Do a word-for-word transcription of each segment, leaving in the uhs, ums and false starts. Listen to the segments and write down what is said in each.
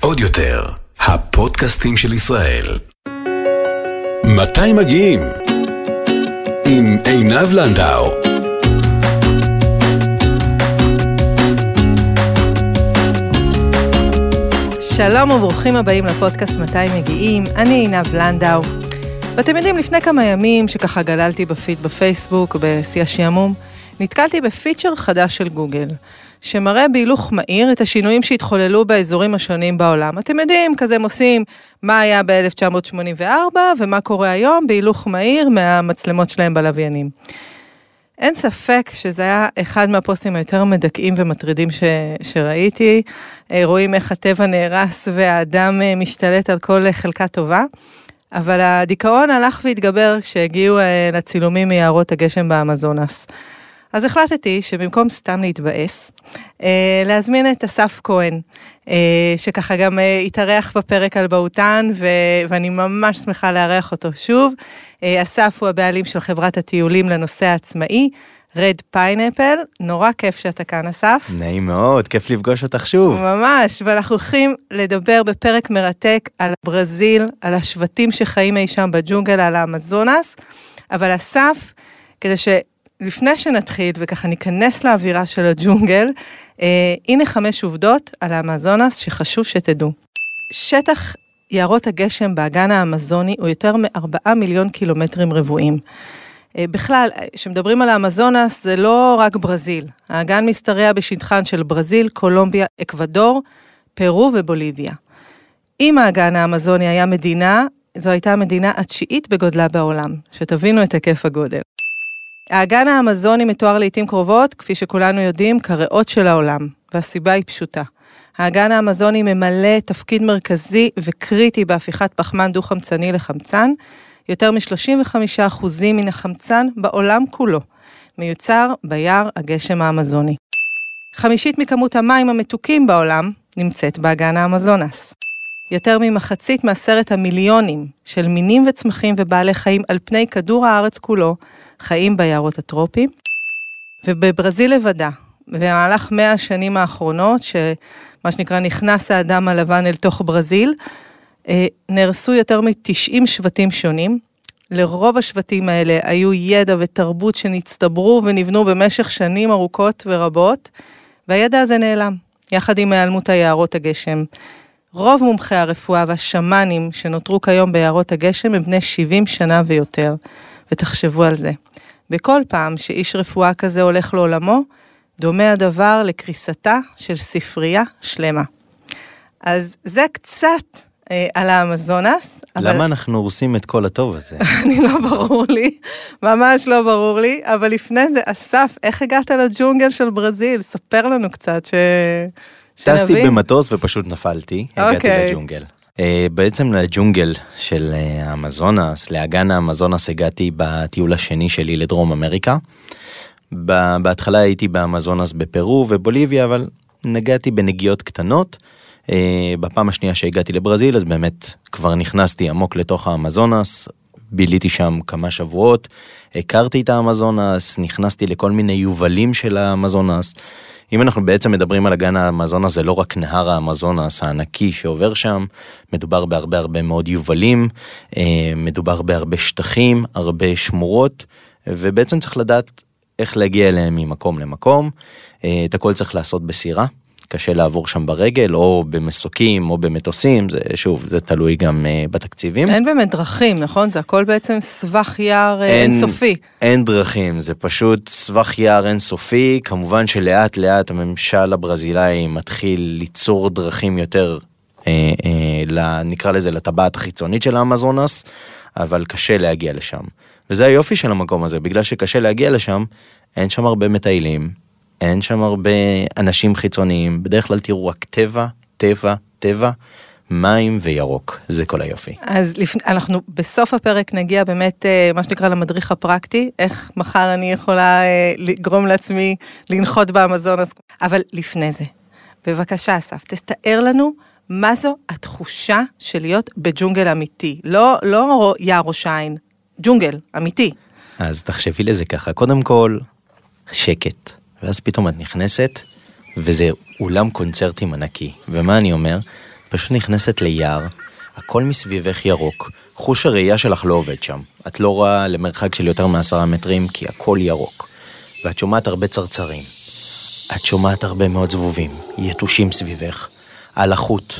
עוד יותר, הפודקאסטים של ישראל. מתי מגיעים? עם עינב לנדאו. שלום וברוכים הבאים לפודקאסט מתי מגיעים, אני עינב לנדאו. ואתם יודעים, לפני כמה ימים שככה גללתי בפיד בפייסבוק, בשיא השעמום, נתקלתי בפיצ'ר חדש של גוגל, שמראה בהילוך מהיר את השינויים שהתחוללו באזורים השונים בעולם. אתם יודעים, כזה הם עושים מה היה ב-אלף תשע מאות שמונים וארבע ומה קורה היום בהילוך מהיר מהמצלמות שלהם בלוויינים. אין ספק שזה היה אחד מהפוסטים היותר מדכאים ומטרידים ש... שראיתי. רואים איך הטבע נהרס והאדם משתלט על כל חלקה טובה. אבל הדיכאון הלך והתגבר כשהגיעו לצילומים מיערות הגשם באמזונס. אז החלטתי שבמקום סתם להתבאס, להזמין את אסף כהן, שככה גם התארח בפרק על באותן, ואני ממש שמחה לארח אותו שוב. אסף הוא הבעלים של חברת הטיולים לנושא העצמאי, רד פיינאפל. נורא כיף שאתה כאן, אסף. נעים מאוד, כיף לפגוש אותך שוב. ממש, ואנחנו הולכים לדבר בפרק מרתק על ברזיל, על השבטים שחיים אי שם בג'ונגל, על האמזונס. אבל אסף, כדי ש... לפני שנתחיל וככה ניכנס לאווירה של הג'ונגל, אה, הנה חמש עובדות על האמזונס שחשוב שתדעו. שטח יערות הגשם באגן האמזוני הוא יותר מ-ארבעה מיליון קילומטרים רבועים. אה, בכלל, כשמדברים על האמזונס זה לא רק ברזיל. האגן מסתרע בשטחן של ברזיל, קולומביה, אקוודור, פרו ובוליביה. אם האגן האמזוני היה מדינה, זו הייתה המדינה התשיעית בגודלה בעולם, שתבינו את היקף הגודל. האגן האמזוני מתואר לעתים קרובות, כפי שכולנו יודעים, כריאות של העולם, והסיבה היא פשוטה. האגן האמזוני ממלא תפקיד מרכזי וקריטי בהפיכת פחמן דו-חמצני לחמצן, יותר מ-שלושים וחמישה אחוז מן החמצן בעולם כולו, מיוצר ביער הגשם האמזוני. חמישית מכמות המים המתוקים בעולם נמצאת באגן האמזונס. יותר ממחצית מעשרת המיליונים של מינים וצמחים ובעלי חיים על פני כדור הארץ כולו, חיים ביערות הטרופים. ובברזיל לבדה, במהלך מאה השנים האחרונות, שמה שנקרא נכנס האדם הלבן אל תוך ברזיל, נהרסו יותר מ-תשעים שבטים שונים. לרוב השבטים האלה היו ידע ותרבות שנצטברו ונבנו במשך שנים ארוכות ורבות, והידע הזה נעלם, יחד עם היעלמות היערות הגשם. רוב מומחי הרפואה והשמנים שנותרו כיום ביערות הגשם הם בני שבעים שנה ויותר, ותחשבו על זה. בכל פעם שאיש רפואה כזה הולך לעולמו, דומה הדבר לקריסתה של ספרייה שלמה. אז זה קצת אה, על האמזונס. למה אבל... אנחנו הורסים את כל הטוב הזה? אני לא ברור לי, ממש לא ברור לי, אבל לפני זה, אסף, איך הגעת לג'ונגל של ברזיל? ספר לנו קצת ש... טסתי במטוס ופשוט נפלתי, הגעתי לג'ונגל. בעצם לג'ונגל של האמזונס, לאגן האמזונס הגעתי בטיול השני שלי לדרום אמריקה. בהתחלה הייתי באמזונס בפרו ובוליביה, אבל נגעתי בנגיעות קטנות. בפעם השנייה שהגעתי לברזיל, אז באמת כבר נכנסתי עמוק לתוך האמזונס, ביליתי שם כמה שבועות, הכרתי את האמזונס, נכנסתי לכל מיני יובלים של האמזונס. אם אנחנו בעצם מדברים על אגן האמזונס, זה לא רק נהר האמזונס הענקי שעובר שם, מדובר בהרבה הרבה מאוד יובלים, מדובר בהרבה שטחים, הרבה שמורות, ובעצם צריך לדעת איך להגיע אליהם ממקום למקום. את הכל צריך לעשות בסירה, קשה לעבור שם ברגל, או במסוקים, או במטוסים, זה, שוב, זה תלוי גם בתקציבים. אין באמת דרכים, נכון? זה הכל בעצם סבך יער אינסופי. אין דרכים, זה פשוט סבך יער אינסופי, כמובן שלאט לאט הממשל הברזילאי מתחיל ליצור דרכים יותר, אה, אה, נקרא לזה לטבעת החיצונית של האמזונס, אבל קשה להגיע לשם. וזה היופי של המקום הזה, בגלל שקשה להגיע לשם, אין שם הרבה מטיילים, אין שם הרבה אנשים חיצוניים, בדרך כלל תראו רק טבע, טבע, טבע, מים וירוק, זה כל היופי. אז לפני, אנחנו בסוף הפרק נגיע באמת, מה שנקרא למדריך הפרקטי, איך מחר אני יכולה לגרום לעצמי לנחות באמזונס, אבל לפני זה, בבקשה אסף, תתאר לנו מה זו התחושה של להיות בג'ונגל אמיתי, לא, לא יער או שיין, ג'ונגל אמיתי. אז תחשבי לזה ככה, קודם כל, שקט. ואז פתאום את נכנסת, וזה אולם קונצרטים ענקי. ומה אני אומר? פשוט נכנסת ליער, הכל מסביבך ירוק, חוש הראייה שלך לא עובד שם. את לא רואה למרחק של יותר מעשרה מטרים, כי הכל ירוק. ואת שומעת הרבה צרצרים. את שומעת הרבה מאוד זבובים, יתושים סביבך, על החוט.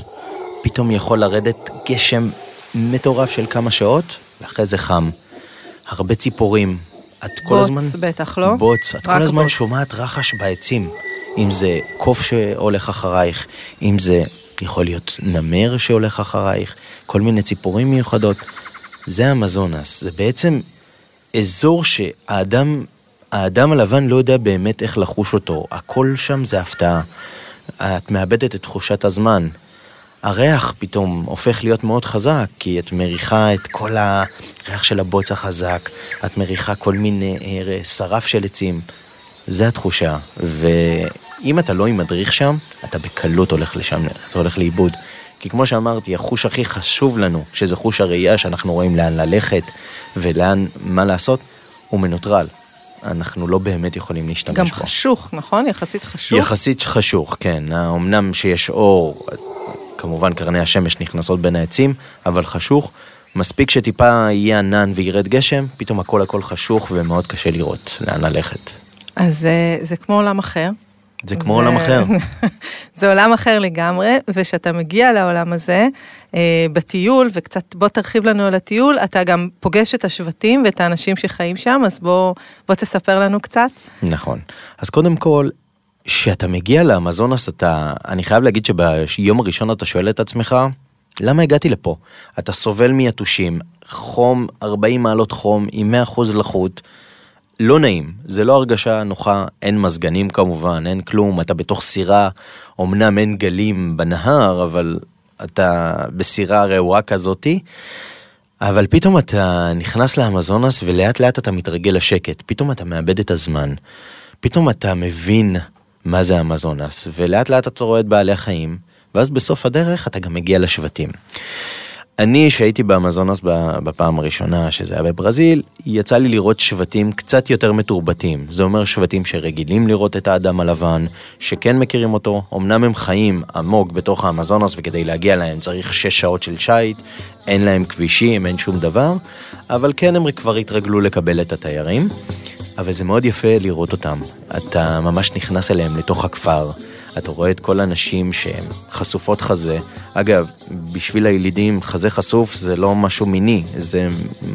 פתאום יכול לרדת גשם מטורף של כמה שעות, ואחרי זה חם. הרבה ציפורים. את כל בוץ, הזמן... בטח, לא? בוץ. את כל הזמן בוץ. שומעת רחש בעצים. אם זה קוף שהולך אחרייך, אם זה יכול להיות נמר שהולך אחרייך, כל מיני ציפורים מיוחדות. זה אמזונס. זה בעצם אזור שהאדם, האדם הלבן לא יודע באמת איך לחוש אותו. הכל שם זה הפתעה. את מאבדת את תחושת הזמן. הריח פתאום הופך להיות מאוד חזק, כי את מריחה את כל הריח של הבוץ החזק, את מריחה כל מיני שרף של עצים. זה התחושה, ואם אתה לא עם מדריך שם, אתה בקלות הולך לשם, אתה הולך לאיבוד. כי כמו שאמרתי, החוש הכי חשוב לנו, שזה חוש הראייה שאנחנו רואים לאן ללכת ולאן מה לעשות, הוא מנוטרל. אנחנו לא באמת יכולים להשתמש בו. גם חשוך, נכון? יחסית חשוך? יחסית חשוך, כן. אמנם שיש אור, אז כמובן קרני השמש נכנסות בין העצים, אבל חשוך. מספיק שטיפה יהיה ענן וירד גשם, פתאום הכל הכל חשוך ומאוד קשה לראות לאן ללכת. אז זה, זה כמו עולם אחר. זה כמו זה, עולם אחר. זה עולם אחר לגמרי, ושאתה מגיע לעולם הזה, אה, בטיול, וקצת בוא תרחיב לנו על הטיול, אתה גם פוגש את השבטים ואת האנשים שחיים שם, אז בוא, בוא תספר לנו קצת. נכון. אז קודם כל, כשאתה מגיע לאמזונס, אתה, אני חייב להגיד שביום הראשון אתה שואל את עצמך, למה הגעתי לפה? אתה סובל מיתושים, חום, ארבעים מעלות חום, עם מאה אחוז לחות, לא נעים, זה לא הרגשה נוחה, אין מזגנים כמובן, אין כלום, אתה בתוך סירה, אמנם אין גלים בנהר, אבל אתה בסירה רעועה כזאת, אבל פתאום אתה נכנס לאמזונס ולאט לאט אתה מתרגל לשקט, פתאום אתה מאבד את הזמן, פתאום אתה מבין מה זה אמזונס, ולאט לאט אתה רואה את בעלי החיים, ואז בסוף הדרך אתה גם מגיע לשבטים. אני שהייתי באמזונס בפעם הראשונה, שזה היה בברזיל, יצא לי לראות שבטים קצת יותר מתורבתים. זה אומר שבטים שרגילים לראות את האדם הלבן, שכן מכירים אותו, אמנם הם חיים עמוק בתוך האמזונס, וכדי להגיע להם צריך שש שעות של שייט, אין להם כבישים, אין שום דבר, אבל כן הם כבר התרגלו לקבל את התיירים, אבל זה מאוד יפה לראות אותם. אתה ממש נכנס אליהם לתוך הכפר, אתה רואה את כל האנשים שהם חשופות חזה. אגב, בשביל הילדים חזה חשוף זה לא משהו מיני, זה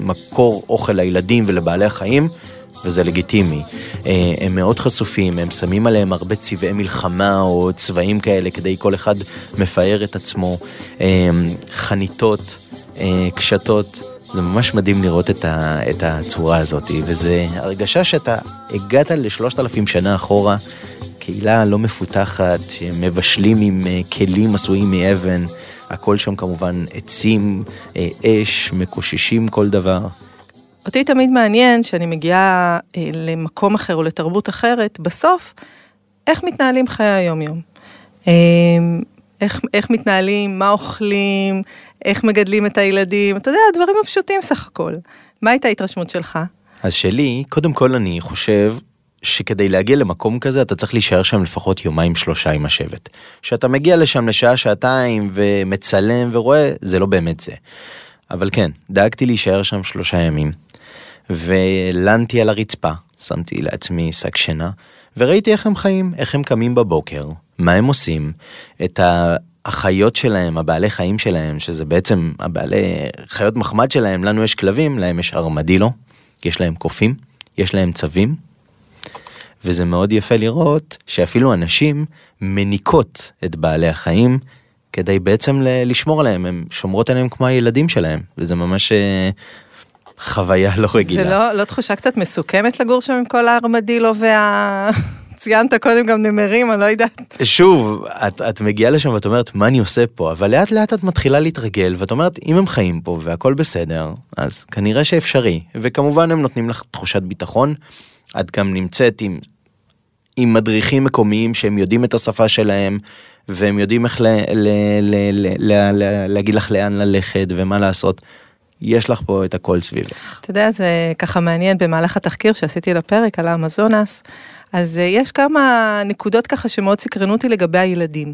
מקור אוכל לילדים ולבעלי החיים, וזה לגיטימי. הם מאוד חשופים, הם שמים עליהם הרבה צבעי מלחמה או צבעים כאלה, כדי כל אחד מפאר את עצמו. חניתות, קשתות, זה ממש מדהים לראות את, ה, את הצורה הזאת, וזה הרגשה שאתה הגעת לשלושת אלפים שנה אחורה, קהילה לא מפותחת, שמבשלים עם כלים עשויים מאבן, הכל שם כמובן עצים, אש, מקוששים כל דבר. אותי תמיד מעניין שאני מגיעה למקום אחר או לתרבות אחרת, בסוף, איך מתנהלים חיי היום-יום? איך, איך מתנהלים, מה אוכלים, איך מגדלים את הילדים, אתה יודע, הדברים הפשוטים סך הכל. מה הייתה ההתרשמות שלך? אז שלי, קודם כל אני חושב, שכדי להגיע למקום כזה, אתה צריך להישאר שם לפחות יומיים שלושה עם השבט. שאתה מגיע לשם לשעה, שעתיים, ומצלם ורואה, זה לא באמת זה. אבל כן, דאגתי להישאר שם שלושה ימים, ולנתי על הרצפה, שמתי לעצמי שק שינה, וראיתי איך הם חיים, איך הם קמים בבוקר, מה הם עושים, את החיות שלהם, הבעלי חיים שלהם, שזה בעצם הבעלי חיות מחמד שלהם, לנו יש כלבים, להם יש ארמדילו, יש להם קופים, יש להם צבים, וזה מאוד יפה לראות שאפילו אנשים מניקות את בעלי החיים, כדי בעצם לשמור עליהם, הם שומרות עליהם כמו הילדים שלהם, וזה ממש חוויה לא רגילה. זה לא, לא תחושה קצת מסוכמת לגור שם עם כל הארמדילו וה... ציינת קודם גם נמרים, אני לא יודעת. שוב, את, את מגיעה לשם ואת אומרת, מה אני עושה פה? אבל לאט לאט את מתחילה להתרגל, ואת אומרת, אם הם חיים פה והכל בסדר, אז כנראה שאפשרי. וכמובן הם נותנים לך תחושת ביטחון, את גם נמצאת עם, עם מדריכים מקומיים שהם יודעים את השפה שלהם, והם יודעים איך ל, ל, ל, ל, ל, ל, להגיד לך לאן ללכת ומה לעשות. יש לך פה את הכל סביבך. אתה יודע, זה ככה מעניין במהלך התחקיר שעשיתי לפרק על האמזונס, אז יש כמה נקודות ככה שמאוד סקרנו אותי לגבי הילדים.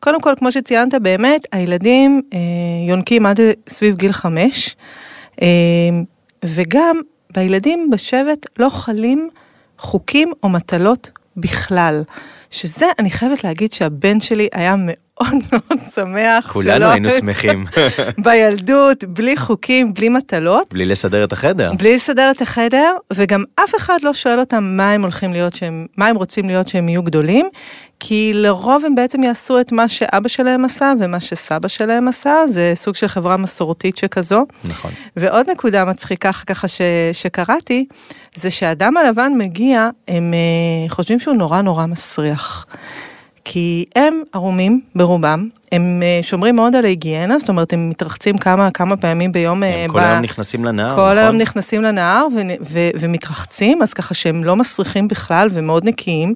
קודם כל, כמו שציינת באמת, הילדים אה, יונקים עד סביב גיל חמש, אה, וגם בילדים בשבט לא חלים חוקים או מטלות בכלל. שזה, אני חייבת להגיד שהבן שלי היה מאוד מאוד שמח. כולנו היינו שמחים. בילדות, בלי חוקים, בלי מטלות. בלי לסדר את החדר. בלי לסדר את החדר, וגם אף אחד לא שואל אותם מה הם הולכים להיות, שהם, מה הם רוצים להיות שהם יהיו גדולים, כי לרוב הם בעצם יעשו את מה שאבא שלהם עשה, ומה שסבא שלהם עשה, זה סוג של חברה מסורתית שכזו. נכון. ועוד נקודה מצחיקה ככה ש, שקראתי, זה שהאדם הלבן מגיע, הם חושבים שהוא נורא נורא מסריח. כי הם ערומים ברובם, הם שומרים מאוד על ההיגיינה, זאת אומרת, הם מתרחצים כמה, כמה פעמים ביום. הם ב... כל היום נכנסים לנהר. כל היום נכון? נכנסים לנהר ו... ו... ומתרחצים, אז ככה שהם לא מסריחים בכלל ומאוד נקיים,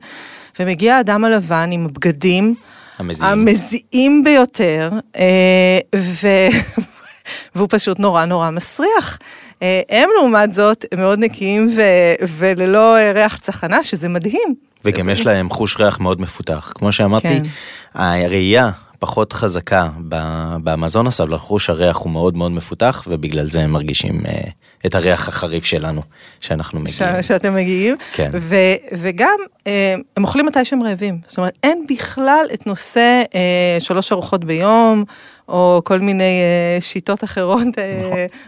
ומגיע האדם הלבן עם הבגדים המזיעים, המזיעים ביותר, ו... והוא פשוט נורא נורא מסריח. הם לעומת זאת מאוד נקיים ו... וללא ריח צחנה, שזה מדהים. וגם יש להם חוש ריח מאוד מפותח. כמו שאמרתי, כן. הראייה פחות חזקה באמזונס, אבל חוש הריח הוא מאוד מאוד מפותח, ובגלל זה הם מרגישים את הריח החריף שלנו, שאנחנו מגיעים. ש... שאתם מגיעים. כן. ו... וגם הם אוכלים מתי שהם רעבים. זאת אומרת, אין בכלל את נושא שלוש ארוחות ביום, או כל מיני שיטות אחרות,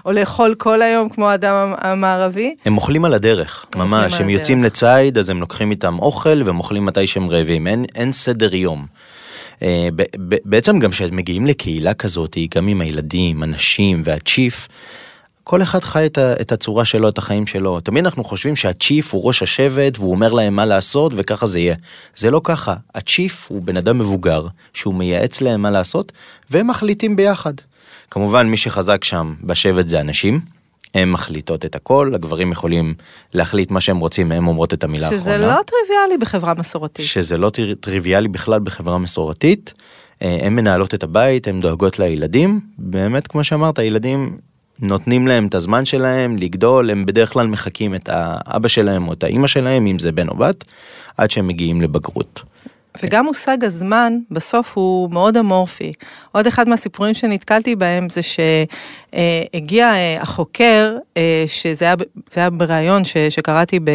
או לאכול כל היום כמו האדם המערבי. הם אוכלים על הדרך, ממש. הם יוצאים לצייד, אז הם לוקחים איתם אוכל, והם אוכלים מתי שהם רעבים. אין סדר יום. בעצם גם כשמגיעים לקהילה כזאת, גם עם הילדים, הנשים והצ'יף, כל אחד חי את הצורה שלו, את החיים שלו. תמיד אנחנו חושבים שהצ'יף הוא ראש השבט, והוא אומר להם מה לעשות, וככה זה יהיה. זה לא ככה. הצ'יף הוא בן אדם מבוגר, שהוא מייעץ להם מה לעשות, והם מחליטים ביחד. כמובן, מי שחזק שם בשבט זה הנשים, הן מחליטות את הכל, הגברים יכולים להחליט מה שהם רוצים, הן אומרות את המילה האחרונה. שזה לא טריוויאלי בחברה מסורתית. שזה לא טריוויאלי בכלל בחברה מסורתית. הן מנהלות את הבית, הן דואגות לילדים. באמת, כמו שאמרת, הילדים נותנים להם את הזמן שלהם לגדול, הם בדרך כלל מחכים את האבא שלהם או את האמא שלהם, אם זה בן או בת, עד שהם מגיעים לבגרות. וגם מושג הזמן בסוף הוא מאוד אמורפי. עוד אחד מהסיפורים שנתקלתי בהם זה שהגיע החוקר, שזה היה, היה ברעיון ש, שקראתי ב,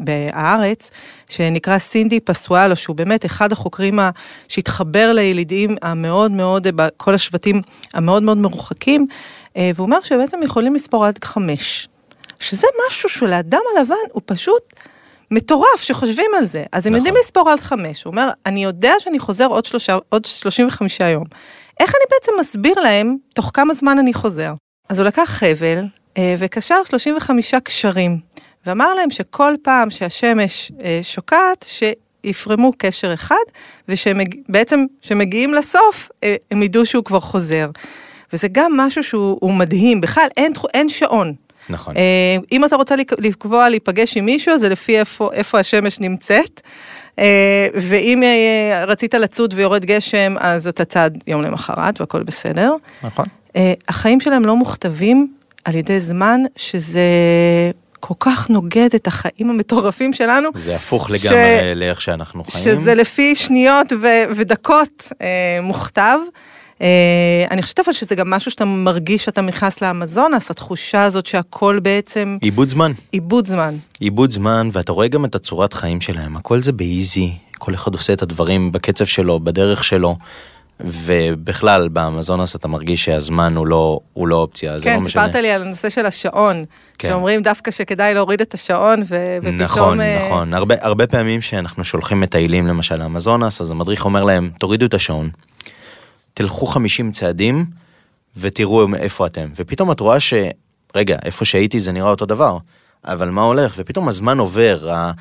בארץ, שנקרא סינדי פסואלו, שהוא באמת אחד החוקרים ה, שהתחבר לילידים המאוד מאוד, כל השבטים המאוד מאוד מרוחקים, והוא אומר שבעצם יכולים לספור עד חמש, שזה משהו שלאדם הלבן הוא פשוט מטורף שחושבים על זה, אז הם נכון. יודעים לספור עד חמש, הוא אומר, אני יודע שאני חוזר עוד, שלושה, עוד שלושים וחמישה יום, איך אני בעצם מסביר להם תוך כמה זמן אני חוזר? אז הוא לקח חבל וקשר שלושים וחמישה קשרים, ואמר להם שכל פעם שהשמש שוקעת, שיפרמו קשר אחד, ושבעצם שמגיעים לסוף, הם ידעו שהוא כבר חוזר. וזה גם משהו שהוא מדהים, בכלל אין, אין שעון. נכון. אם אתה רוצה לקבוע, להיפגש עם מישהו, זה לפי איפה, איפה השמש נמצאת, ואם רצית לצוד ויורד גשם, אז אתה צעד יום למחרת, והכל בסדר. נכון. החיים שלהם לא מוכתבים על ידי זמן, שזה כל כך נוגד את החיים המטורפים שלנו. זה הפוך לגמרי ש... לאיך שאנחנו חיים. שזה לפי שניות ו... ודקות מוכתב, אני חושבת אבל שזה גם משהו שאתה מרגיש שאתה נכנס לאמזונס, התחושה הזאת שהכל בעצם... עיבוד זמן. עיבוד זמן. עיבוד זמן, ואתה רואה גם את הצורת חיים שלהם, הכל זה באיזי, כל אחד עושה את הדברים בקצב שלו, בדרך שלו, ובכלל באמזונס אתה מרגיש שהזמן הוא לא, הוא לא אופציה, זה כן, לא משנה. כן, ספרת לי על הנושא של השעון, כן. שאומרים דווקא שכדאי להוריד את השעון, ו- ופתאום... נכון, נכון, הרבה, הרבה פעמים שאנחנו שולחים מטיילים למשל לאמזונס, אז המדריך אומר להם, תורידו את השעון. תלכו חמישים צעדים, ותראו איפה אתם. ופתאום את רואה ש... רגע, איפה שהייתי זה נראה אותו דבר, אבל מה הולך? ופתאום הזמן עובר, ה...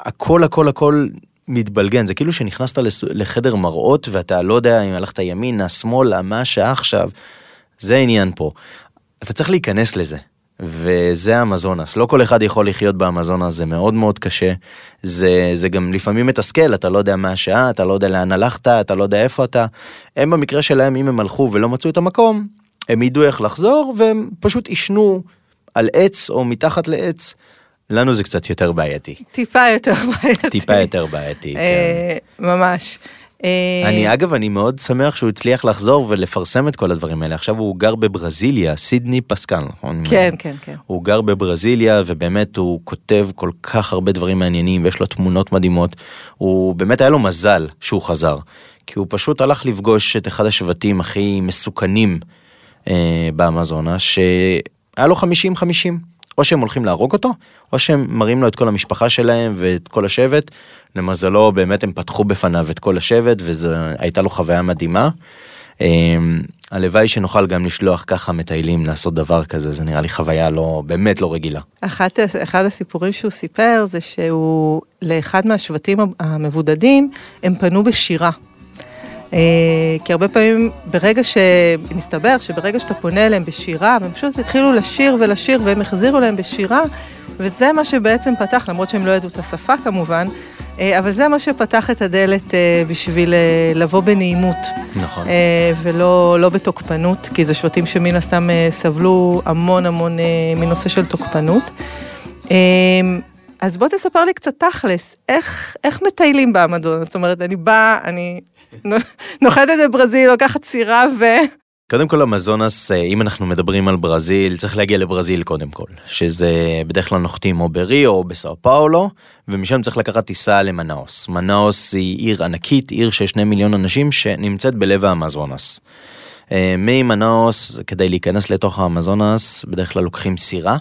הכל, הכל, הכל מתבלגן. זה כאילו שנכנסת לחדר מראות, ואתה לא יודע אם הלכת ימינה, שמאלה, מה שעכשיו, זה העניין פה. אתה צריך להיכנס לזה. וזה האמזונס, לא כל אחד יכול לחיות באמזונס, זה מאוד מאוד קשה, זה, זה גם לפעמים מתסכל, אתה לא יודע מה השעה, אתה לא יודע לאן הלכת, אתה לא יודע איפה אתה, הם במקרה שלהם, אם הם הלכו ולא מצאו את המקום, הם ידעו איך לחזור, והם פשוט ישנו על עץ או מתחת לעץ, לנו זה קצת יותר בעייתי. טיפה יותר בעייתי. טיפה יותר בעייתי, כן. ממש. אני אגב, אני מאוד שמח שהוא הצליח לחזור ולפרסם את כל הדברים האלה. עכשיו הוא גר בברזיליה, סידני פסקל, נכון? כן, כן, כן. הוא גר בברזיליה, ובאמת הוא כותב כל כך הרבה דברים מעניינים, ויש לו תמונות מדהימות. הוא באמת היה לו מזל שהוא חזר, כי הוא פשוט הלך לפגוש את אחד השבטים הכי מסוכנים אה, באמזונה, שהיה לו חמישים חמישים. או שהם הולכים להרוג אותו, או שהם מראים לו את כל המשפחה שלהם ואת כל השבט. למזלו, באמת הם פתחו בפניו את כל השבט, וזו הייתה לו חוויה מדהימה. הלוואי שנוכל גם לשלוח ככה מטיילים לעשות דבר כזה, זה נראה לי חוויה לא, באמת לא רגילה. אחד, אחד הסיפורים שהוא סיפר זה שהוא, לאחד מהשבטים המבודדים, הם פנו בשירה. כי הרבה פעמים ברגע שמסתבר שברגע שאתה פונה אליהם בשירה, הם פשוט התחילו לשיר ולשיר, והם החזירו להם בשירה, וזה מה שבעצם פתח, למרות שהם לא ידעו את השפה כמובן, אבל זה מה שפתח את הדלת בשביל לבוא בנעימות. נכון. ולא לא בתוקפנות, כי זה שבטים שמן הסתם סבלו המון המון מנושא של תוקפנות. אז בוא תספר לי קצת תכלס, איך, איך מטיילים באמזונה? זאת אומרת, אני באה, אני... נוחתת בברזיל, לוקחת סירה ו... קודם כל, אמזונס, אם אנחנו מדברים על ברזיל, צריך להגיע לברזיל קודם כל, שזה בדרך כלל נוחתים או בריו או בסאו פאולו, ומשם צריך לקחת טיסה למנאוס. מנאוס היא עיר ענקית, עיר של שני מיליון אנשים שנמצאת בלב האמזונס. ממנאוס, כדי להיכנס לתוך האמזונס, בדרך כלל לוקחים סירה,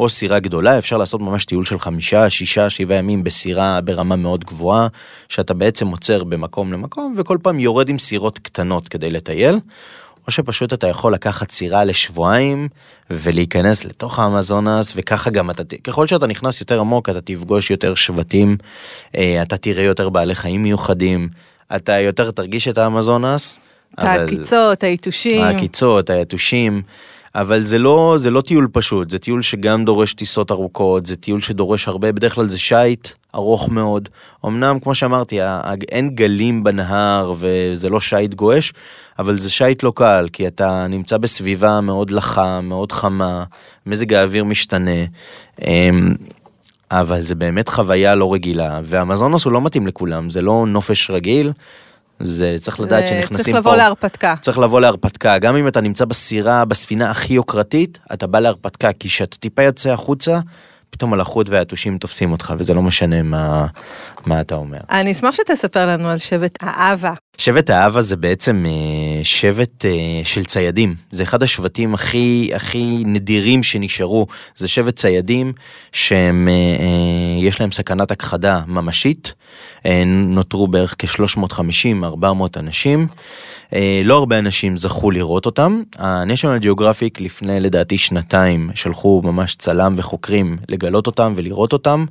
או סירה גדולה, אפשר לעשות ממש טיול של חמישה, שישה, שבעה ימים בסירה ברמה מאוד גבוהה, שאתה בעצם עוצר במקום למקום, וכל פעם יורד עם סירות קטנות כדי לטייל, או שפשוט אתה יכול לקחת סירה לשבועיים, ולהיכנס לתוך האמזונס, וככה גם אתה, ככל שאתה נכנס יותר עמוק, אתה תפגוש יותר שבטים, אתה תראה יותר בעלי חיים מיוחדים, אתה יותר תרגיש את האמזונס. את הקיצות, היתושים. הקיצות, היתושים. אבל זה לא, זה לא טיול פשוט, זה טיול שגם דורש טיסות ארוכות, זה טיול שדורש הרבה, בדרך כלל זה שייט ארוך מאוד. אמנם, כמו שאמרתי, אין גלים בנהר וזה לא שייט גואש, אבל זה שייט לא קל, כי אתה נמצא בסביבה מאוד לחה, מאוד חמה, מזג האוויר משתנה, אבל זה באמת חוויה לא רגילה, והאמזונס הוא לא מתאים לכולם, זה לא נופש רגיל, זה צריך לדעת שנכנסים פה. צריך לבוא להרפתקה. צריך לבוא להרפתקה. גם אם אתה נמצא בסירה, בספינה הכי יוקרתית, אתה בא להרפתקה, כי שאתה טיפה יצא החוצה, פתאום הלחות והיתושים תופסים אותך, וזה לא משנה מה, מה אתה אומר. אני אשמח שתספר לנו על שבט האבה. שבט האבה זה בעצם שבט של ציידים. זה אחד השבטים הכי, הכי נדירים שנשארו. זה שבט ציידים שיש להם סכנת הכחדה ממשית. נותרו בערך כ-שלוש מאות וחמישים עד ארבע מאות אנשים. לא הרבה אנשים זכו לראות אותם. ה-National Geographic לפני לדעתי שנתיים שלחו ממש צלם וחוקרים לגלות אותם ולראות אותם.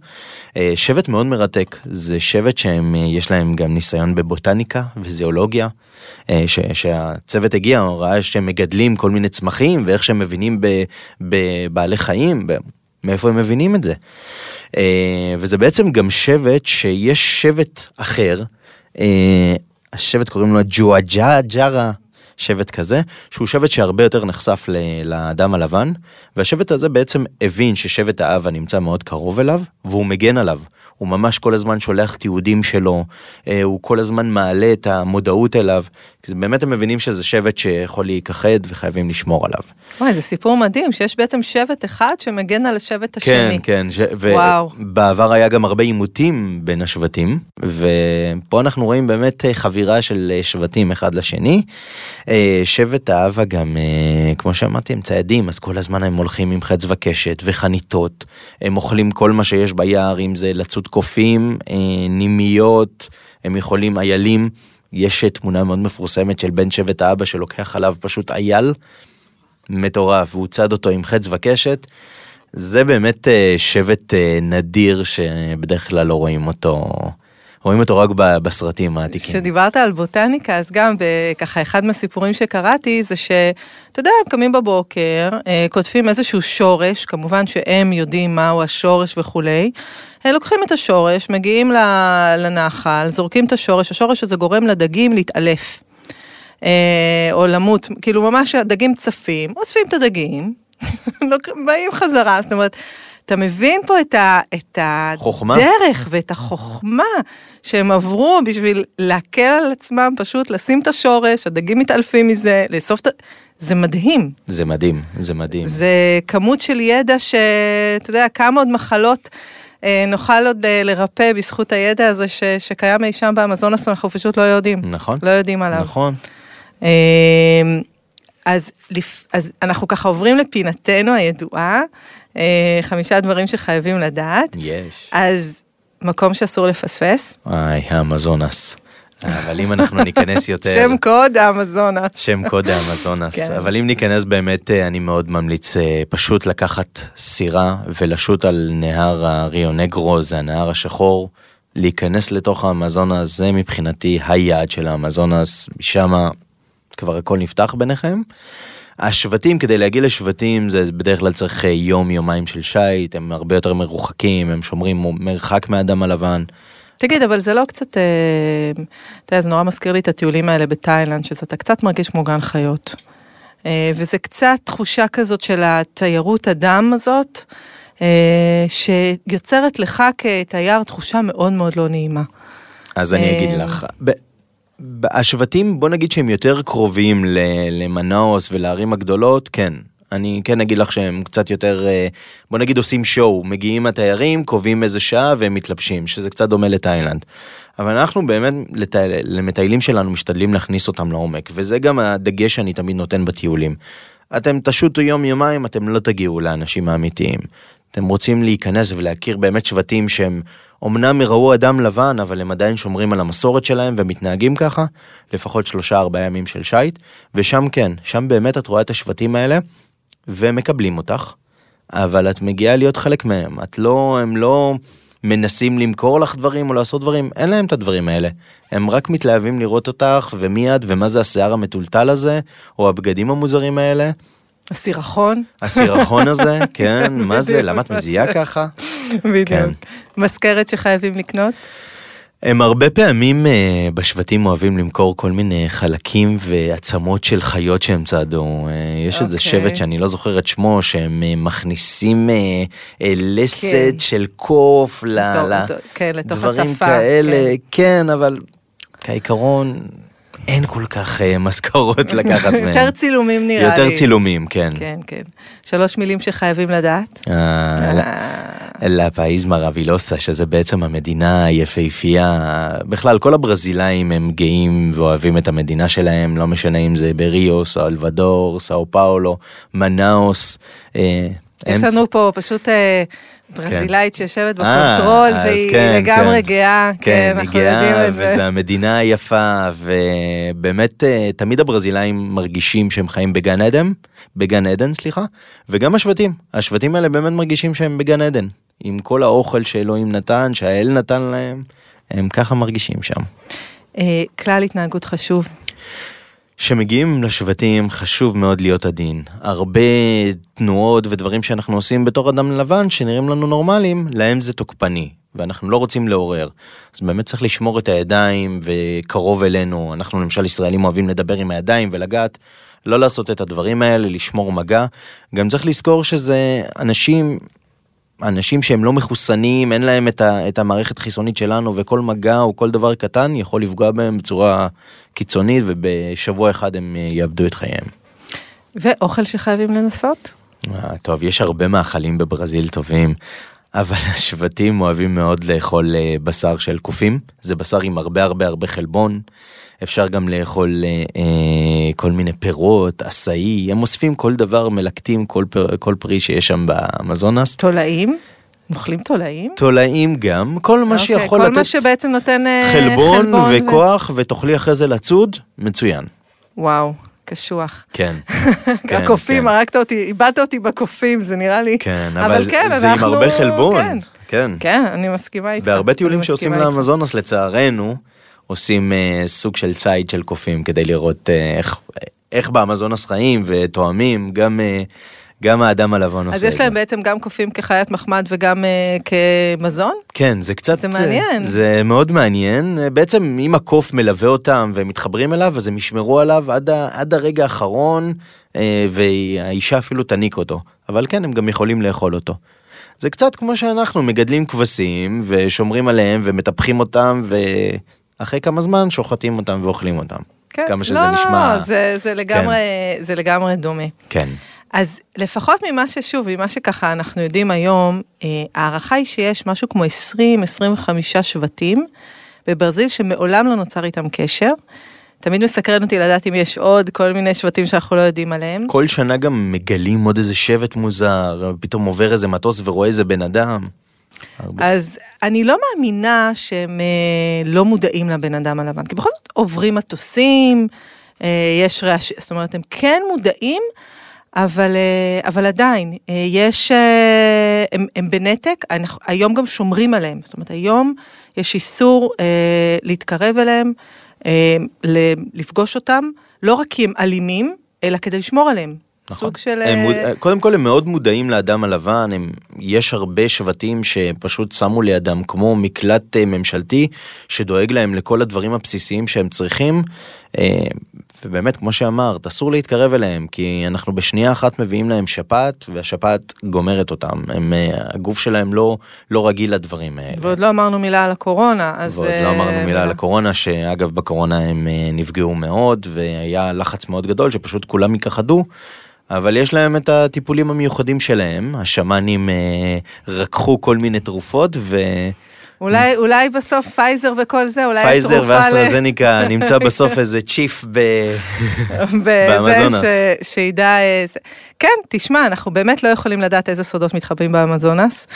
שבט מאוד מרתק. זה שבט שיש להם גם ניסיון בבוטניקה וזיאולוגיה, ש, שהצוות הגיע, ראה שהם מגדלים כל מיני צמחים, ואיך שהם מבינים בבעלי חיים, מאיפה הם מבינים את זה. וזה בעצם גם שבט שיש שבט אחר, השבט קוראים לו ג'ואג'ה ג'רה, שבט כזה, שהוא שבט שהרבה יותר נחשף לאדם הלבן, והשבט הזה בעצם הבין ששבט האבה נמצא מאוד קרוב אליו, והוא מגן עליו. הוא ממש כל הזמן שולח תיעודים שלו, הוא כל הזמן מעלה את המודעות אליו, כי באמת הם מבינים שזה שבט שיכול להיכחד וחייבים לשמור עליו. וואי, זה סיפור מדהים, שיש בעצם שבט אחד שמגן על השבט השני. כן, כן, ובעבר היה גם הרבה עימותים בין השבטים, ופה אנחנו רואים באמת חבירה של שבטים אחד לשני. שבט האבה גם, כמו שאמרתי, הם ציידים, אז כל הזמן הם הולכים עם חץ וקשת וחניתות, הם אוכלים כל מה שיש ביער, אם זה לצוד קופים, נימיות, הם יכולים איילים, יש תמונה מאוד מפורסמת של בן שבט האבה שלוקח עליו פשוט אייל, מטורף, והוא צד אותו עם חץ וקשת, זה באמת שבט נדיר שבדרך כלל לא רואים אותו... רואים אותו רק בסרטים העתיקים. כשדיברת על בוטניקה, אז גם ככה אחד מהסיפורים שקראתי, זה שאתה יודע, הם קמים בבוקר, כותבים איזשהו שורש, כמובן שהם יודעים מהו השורש וכולי, לוקחים את השורש, מגיעים לנחל, זורקים את השורש, השורש הזה גורם לדגים להתעלף, או למות, כאילו ממש הדגים צפים, אוספים את הדגים, באים חזרה, זאת אומרת, אתה אתה מבין פה את, ה, את הדרך ואת החוכמה שהם עברו בשביל להקל על עצמם, פשוט לשים את השורש, הדגים מתעלפים מזה, לאסוף את... זה מדהים. זה מדהים, זה מדהים. זה כמות של ידע ש... אתה יודע, כמה עוד מחלות נוכל עוד לרפא בזכות הידע הזה ש... שקיים אי שם באמזונס, אנחנו פשוט לא יודעים. נכון. לא יודעים עליו. נכון. אז, אז אנחנו ככה עוברים לפינתנו הידועה, חמישה דברים שחייבים לדעת. יש. אז מקום שאסור לפספס. איי, האמזונס. אבל אם אנחנו ניכנס יותר... שם קוד האמזונס. שם קוד האמזונס. כן. אבל אם ניכנס באמת, אני מאוד ממליץ פשוט לקחת סירה ולשוט על נהר הריונגרו, זה הנהר השחור, להיכנס לתוך האמזונס, זה מבחינתי היעד של האמזונס, שמה... כבר הכל נפתח ביניכם. השבטים, כדי להגיע לשבטים, זה בדרך כלל צריך יום, יומיים של שייט, הם הרבה יותר מרוחקים, הם שומרים מרחק מהאדם הלבן. תגיד, אבל זה לא קצת, אתה יודע, זה נורא מזכיר לי את הטיולים האלה בתאילנד, שאתה קצת מרגיש מוגן חיות. וזה קצת תחושה כזאת של התיירות הדם הזאת, שיוצרת לך כתייר תחושה מאוד מאוד לא נעימה. אז אני אגיד לך... השבטים, בוא נגיד שהם יותר קרובים למנאוס ולערים הגדולות, כן. אני כן אגיד לך שהם קצת יותר, בוא נגיד עושים שואו, מגיעים התיירים, קובעים איזה שעה והם מתלבשים, שזה קצת דומה לתאילנד. אבל אנחנו באמת, למטיילים שלנו, משתדלים להכניס אותם לעומק, וזה גם הדגש שאני תמיד נותן בטיולים. אתם תשוטו יום יומיים, אתם לא תגיעו לאנשים האמיתיים. אתם רוצים להיכנס ולהכיר באמת שבטים שהם אמנם יראו אדם לבן, אבל הם עדיין שומרים על המסורת שלהם ומתנהגים ככה, לפחות שלושה ארבעה ימים של שייט, ושם כן, שם באמת את רואה את השבטים האלה, ומקבלים אותך, אבל את מגיעה להיות חלק מהם, את לא, הם לא מנסים למכור לך דברים או לעשות דברים, אין להם את הדברים האלה, הם רק מתלהבים לראות אותך, ומי את, ומה זה השיער המטולטל הזה, או הבגדים המוזרים האלה, הסירחון. הסירחון הזה, כן, מה זה, למה את מזיעה ככה? בדיוק. מזכרת שחייבים לקנות? הם הרבה פעמים בשבטים אוהבים למכור כל מיני חלקים ועצמות של חיות שהם צעדו. יש איזה שבט שאני לא זוכר את שמו, שהם מכניסים לסד של קוף, לדברים כאלה, כן, אבל כעיקרון... אין כל כך מזכרות לקחת מהם. יותר צילומים נראה לי. יותר צילומים, כן. כן, כן. שלוש מילים שחייבים לדעת. לה פאיז מראבילוסה, שזה בעצם המדינה היפהפייה. בכלל, כל הברזילאים הם גאים ואוהבים את המדינה שלהם, לא משנה אם זה בריו, סלוודור, סאו פאולו, מנאוס. יש לנו פה פשוט... ברזילאית שיושבת בקונטרול, והיא לגמרי גאה, כן, אנחנו יודעים את זה. וזו המדינה היפה, ובאמת תמיד הברזילאים מרגישים שהם חיים בגן עדן, בגן עדן, סליחה, וגם השבטים, השבטים האלה באמת מרגישים שהם בגן עדן, עם כל האוכל שאלוהים נתן, שהאל נתן להם, הם ככה מרגישים שם. כלל התנהגות חשוב. שמגיעים לשבטים חשוב מאוד להיות עדין. הרבה תנועות ודברים שאנחנו עושים בתור אדם לבן שנראים לנו נורמליים, להם זה תוקפני, ואנחנו לא רוצים לעורר. אז באמת צריך לשמור את הידיים וקרוב אלינו. אנחנו למשל ישראלים אוהבים לדבר עם הידיים ולגעת, לא לעשות את הדברים האלה, לשמור מגע. גם צריך לזכור שזה אנשים... אנשים שהם לא מחוסנים, אין להם את, ה, את המערכת חיסונית שלנו, וכל מגע או כל דבר קטן יכול לפגוע בהם בצורה קיצונית, ובשבוע אחד הם יאבדו את חייהם. ואוכל שחייבים לנסות? טוב, יש הרבה מאכלים בברזיל טובים, אבל השבטים אוהבים מאוד לאכול בשר של קופים, זה בשר עם הרבה הרבה הרבה חלבון, אפשר גם לאכול אה, כל מיני פירות, עשאי, הם אוספים כל דבר, מלקטים כל, פר, כל פרי שיש שם באמזונס. תולעים? אוכלים תולעים? תולעים גם, כל מה שיכול אוקיי, כל לתת... כל מה שבעצם נותן חלבון, חלבון וכוח, ו... ותוכלי אחרי זה לצוד, מצוין. וואו. קשוח. כן. הקופים, הרגת אותי, איבדת אותי בקופים, זה נראה לי. כן, אבל זה עם הרבה חלבון. כן. כן, אני מסכימה איתך. והרבה טיולים שעושים לאמזונס, לצערנו, עושים סוג של צייד של קופים, כדי לראות איך באמזונס חיים ותואמים, גם האדם הלבן עושה את זה. אז יש להם בעצם גם קופים כחיית מחמד וגם כמזון? כן, זה קצת... זה מעניין. זה מאוד מעניין. בעצם אם הקוף מלווה אותם ומתחברים אליו, אז הם ישמרו עליו עד הרגע האחרון, והאישה אפילו תניק אותו. אבל כן, הם גם יכולים לאכול אותו. זה קצת כמו שאנחנו מגדלים כבשים, ושומרים עליהם, ומטפחים אותם, ואחרי כמה זמן שוחטים אותם ואוכלים אותם. כן. כמה שזה לא, נשמע... לא, זה, זה, לגמרי, כן. זה לגמרי דומה. כן. אז לפחות ממה ששוב, ממה שככה אנחנו יודעים היום, הערכה היא שיש משהו כמו עשרים עד עשרים וחמישה שבטים, בברזיל שמעולם לא נוצר איתם קשר, תמיד מסקרן אותי לדעת אם יש עוד כל מיני שבטים שאנחנו לא יודעים עליהם. כל שנה גם מגלים עוד איזה שבט מוזר, פתאום עובר איזה מטוס ורואה איזה בן אדם. אז אני לא מאמינה שהם לא מודעים לבן אדם הלבן, כי בכל זאת עוברים מטוסים, יש רעש, זאת אומרת, הם כן מודעים, אבל, אבל עדיין, יש, הם, הם בנתק, אנחנו, היום גם שומרים עליהם, זאת אומרת, היום יש איסור להתקרב אליהם, לפגוש אותם, לא רק כי הם אלימים, אלא כדי לשמור עליהם. נכון. סוג של... הם, קודם כל, הם מאוד מודעים לאדם הלבן, הם, יש הרבה שבטים שפשוט שמו לידם, כמו מקלט ממשלתי, שדואג להם לכל הדברים הבסיסיים שהם צריכים, ובאמת, כמו שאמרת, אסור להתקרב אליהם, כי אנחנו בשנייה אחת מביאים להם שפעת, והשפעת גומרת אותם. הם, הגוף שלהם לא, לא רגיל לדברים האלה. ועוד לא אמרנו מילה על הקורונה, אז... ועוד לא אמרנו מילה על הקורונה, שאגב, בקורונה הם נפגעו מאוד, והיה לחץ מאוד גדול, שפשוט כולם יכחדו, אבל יש להם את הטיפולים המיוחדים שלהם, השמנים רקחו כל מיני תרופות, ו... אולי, אולי בסוף פייזר וכל זה, אולי פייזר ואסטרזניקה נמצא בסוף איזה צ'יף באמזונס. שידע, כן, תשמע, אנחנו באמת לא יכולים לדעת איזה סודות מתחבאים באמזונס.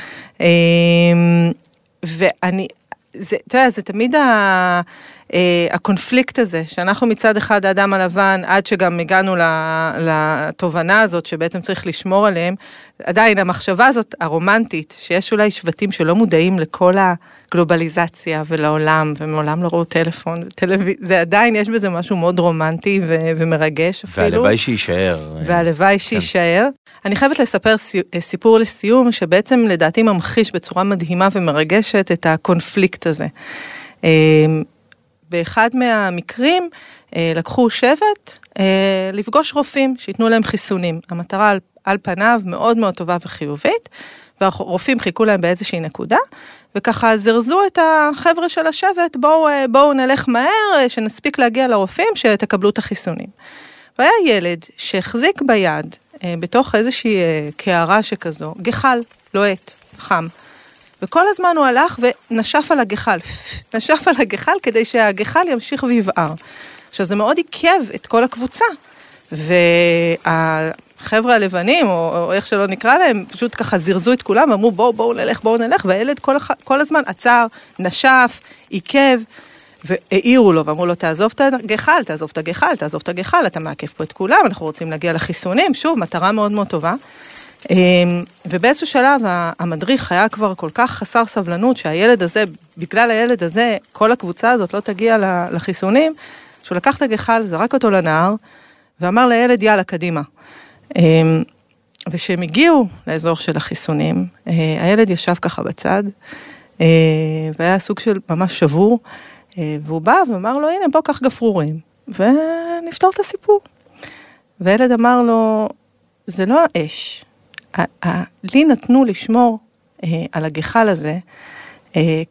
ואני, אתה יודע, זה תמיד הקונפליקט הזה, שאנחנו מצד אחד האדם הלבן, עד שגם הגענו לתובנה הזאת, שבעצם צריך לשמור עליהם, עדיין המחשבה הזאת הרומנטית, שיש אולי שבטים שלא מודעים לכל הגלובליזציה ולעולם, ומעולם לא ראו טלפון, זה עדיין, יש בזה משהו מאוד רומנטי ומרגש אפילו. והלוואי שישאר. והלוואי שישאר. אני חייבת לספר סיפור לסיום, שבעצם לדעתי ממחיש בצורה מדהימה ומרגשת את הקונפליקט הזה. באחד מהמקרים לקחו שבט לפגוש רופאים שיתנו להם חיסונים. המטרה על, על פניו מאוד מאוד טובה וחיובית, והרופאים חיכו להם באיזושהי נקודה, וככה זרזו את החבר'ה של השבט, בואו, בואו נלך מהר, שנספיק להגיע לרופאים שתקבלו את החיסונים. והיה ילד שהחזיק ביד, בתוך איזושהי קערה שכזו, גחל, לוהט, חם. וכל הזמן הוא הלך ונשף על הגחל, נשף על הגחל כדי שהגחל ימשיך ויבער. עכשיו זה מאוד עיקב את כל הקבוצה, והחבר'ה הלבנים, או, או איך שלא נקרא להם, פשוט ככה זרזו את כולם, אמרו בואו בואו נלך, בואו נלך, והילד כל, כל הזמן עצר, נשף, עיקב, והעירו לו, ואמרו לו תעזוב את הגחל, תעזוב את הגחל, תעזוב את הגחל, אתה מעקף פה את כולם, אנחנו רוצים להגיע לחיסונים, שוב, מטרה מאוד מאוד טובה. ובאיזשהו שלב המדריך היה כבר כל כך חסר סבלנות שהילד הזה, בגלל הילד הזה, כל הקבוצה הזאת לא תגיע לחיסונים, שהוא לקח את הגחל, זרק אותו לנער, ואמר לילד יאללה קדימה. ושהם הגיעו לאזור של החיסונים, הילד ישב ככה בצד, והיה סוג של ממש שבור, והוא בא ואמר לו הנה בוא קח גפרורים, ונפתור את הסיפור. והילד אמר לו זה לא האש, לי נתנו לשמור על הגחל הזה,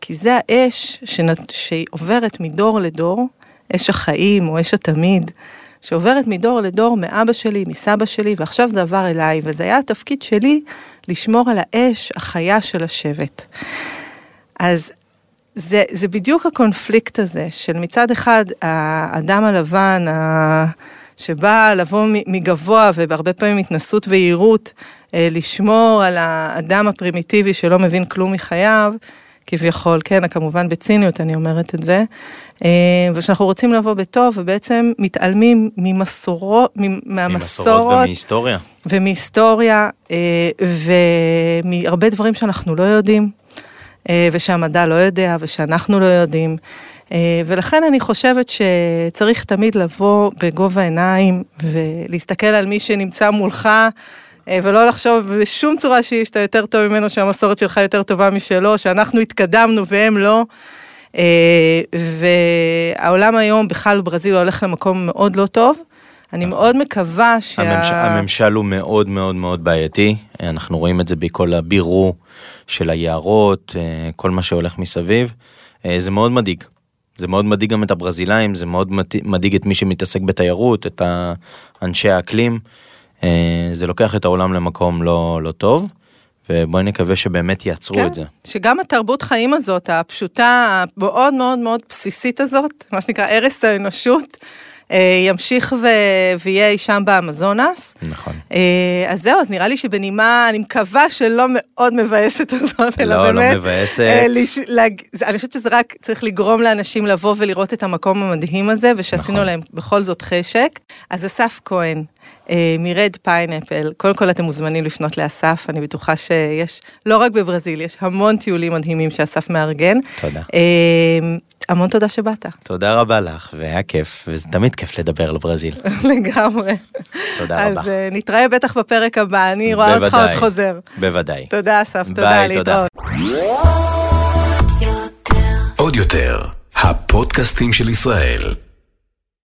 כי זה האש שעוברת מדור לדור, אש החיים או אש התמיד, שעוברת מדור לדור מאבא שלי, מסבא שלי, ועכשיו זה עבר אליי, וזה היה התפקיד שלי לשמור על האש החיה של השבט. אז זה, זה בדיוק הקונפליקט הזה, של מצד אחד האדם הלבן, שבא לבוא מגבוה, ובהרבה פעמים התנסות ועירות, לשמור על האדם הפרימיטיבי שלא מבין כלום מחייו, כביכול, כן, כמובן בציניות אני אומרת את זה, ושאנחנו רוצים לבוא בטוב, ובעצם מתעלמים ממסורות, ממסורות ומהיסטוריה, ומהיסטוריה, ומהרבה דברים שאנחנו לא יודעים, ושהמדע לא יודע, ושאנחנו לא יודעים, ולכן אני חושבת שצריך תמיד לבוא בגובה עיניים, ולהסתכל על מי שנמצא מולך, ולא לחשוב בשום צורה שיש אתה יותר טוב ממנו, שהמסורת שלך יותר טובה משלו, שאנחנו התקדמנו והם לא, והעולם היום בכלל ברזיל הולך למקום מאוד לא טוב, אני מאוד מקווה שה... הממשל הוא מאוד מאוד מאוד בעייתי, אנחנו רואים את זה בכל הבירור של היערות, כל מה שהולך מסביב, זה מאוד מדאיג. זה מאוד מדאיג גם את הברזילאים, זה מאוד מדאיג את מי שמתעסק בתיירות, את האנשי האקלים, זה לוקח את העולם למקום לא, לא טוב, ובואי נקווה שבאמת יעצרו כן, את זה. שגם התרבות חיים הזאת, הפשוטה, המאוד מאוד מאוד בסיסית הזאת, מה שנקרא ערש האנושות, ימשיך ויהיה שם באמזונס. נכון. אז זהו, אז נראה לי שבנימה, אני מקווה שלא מאוד מבאסת הזאת, אלא לא, באמת. לא, לא מבאסת. אני חושבת שזה רק צריך לגרום לאנשים לבוא ולראות את המקום המדהים הזה, ושעשינו להם בכל זאת חשק. אז אסף כהן, מרד פיינאפל, קודם כל אתם מוזמנים לפנות לאסף, אני בטוחה שיש, לא רק בברזיל, יש המון טיולים מדהימים שאסף מארגן. תודה. המון תודה שבאת. תודה רבה לך, והיה כיף, וזה תמיד כיף לדבר על ברזיל. לגמרי. תודה רבה. אז נתראה בטח בפרק הבא, אני רואה אותך עוד חוזר. בוודאי. תודה אסף, תודה להתראות. עוד יותר, הפודקאסטים של ישראל.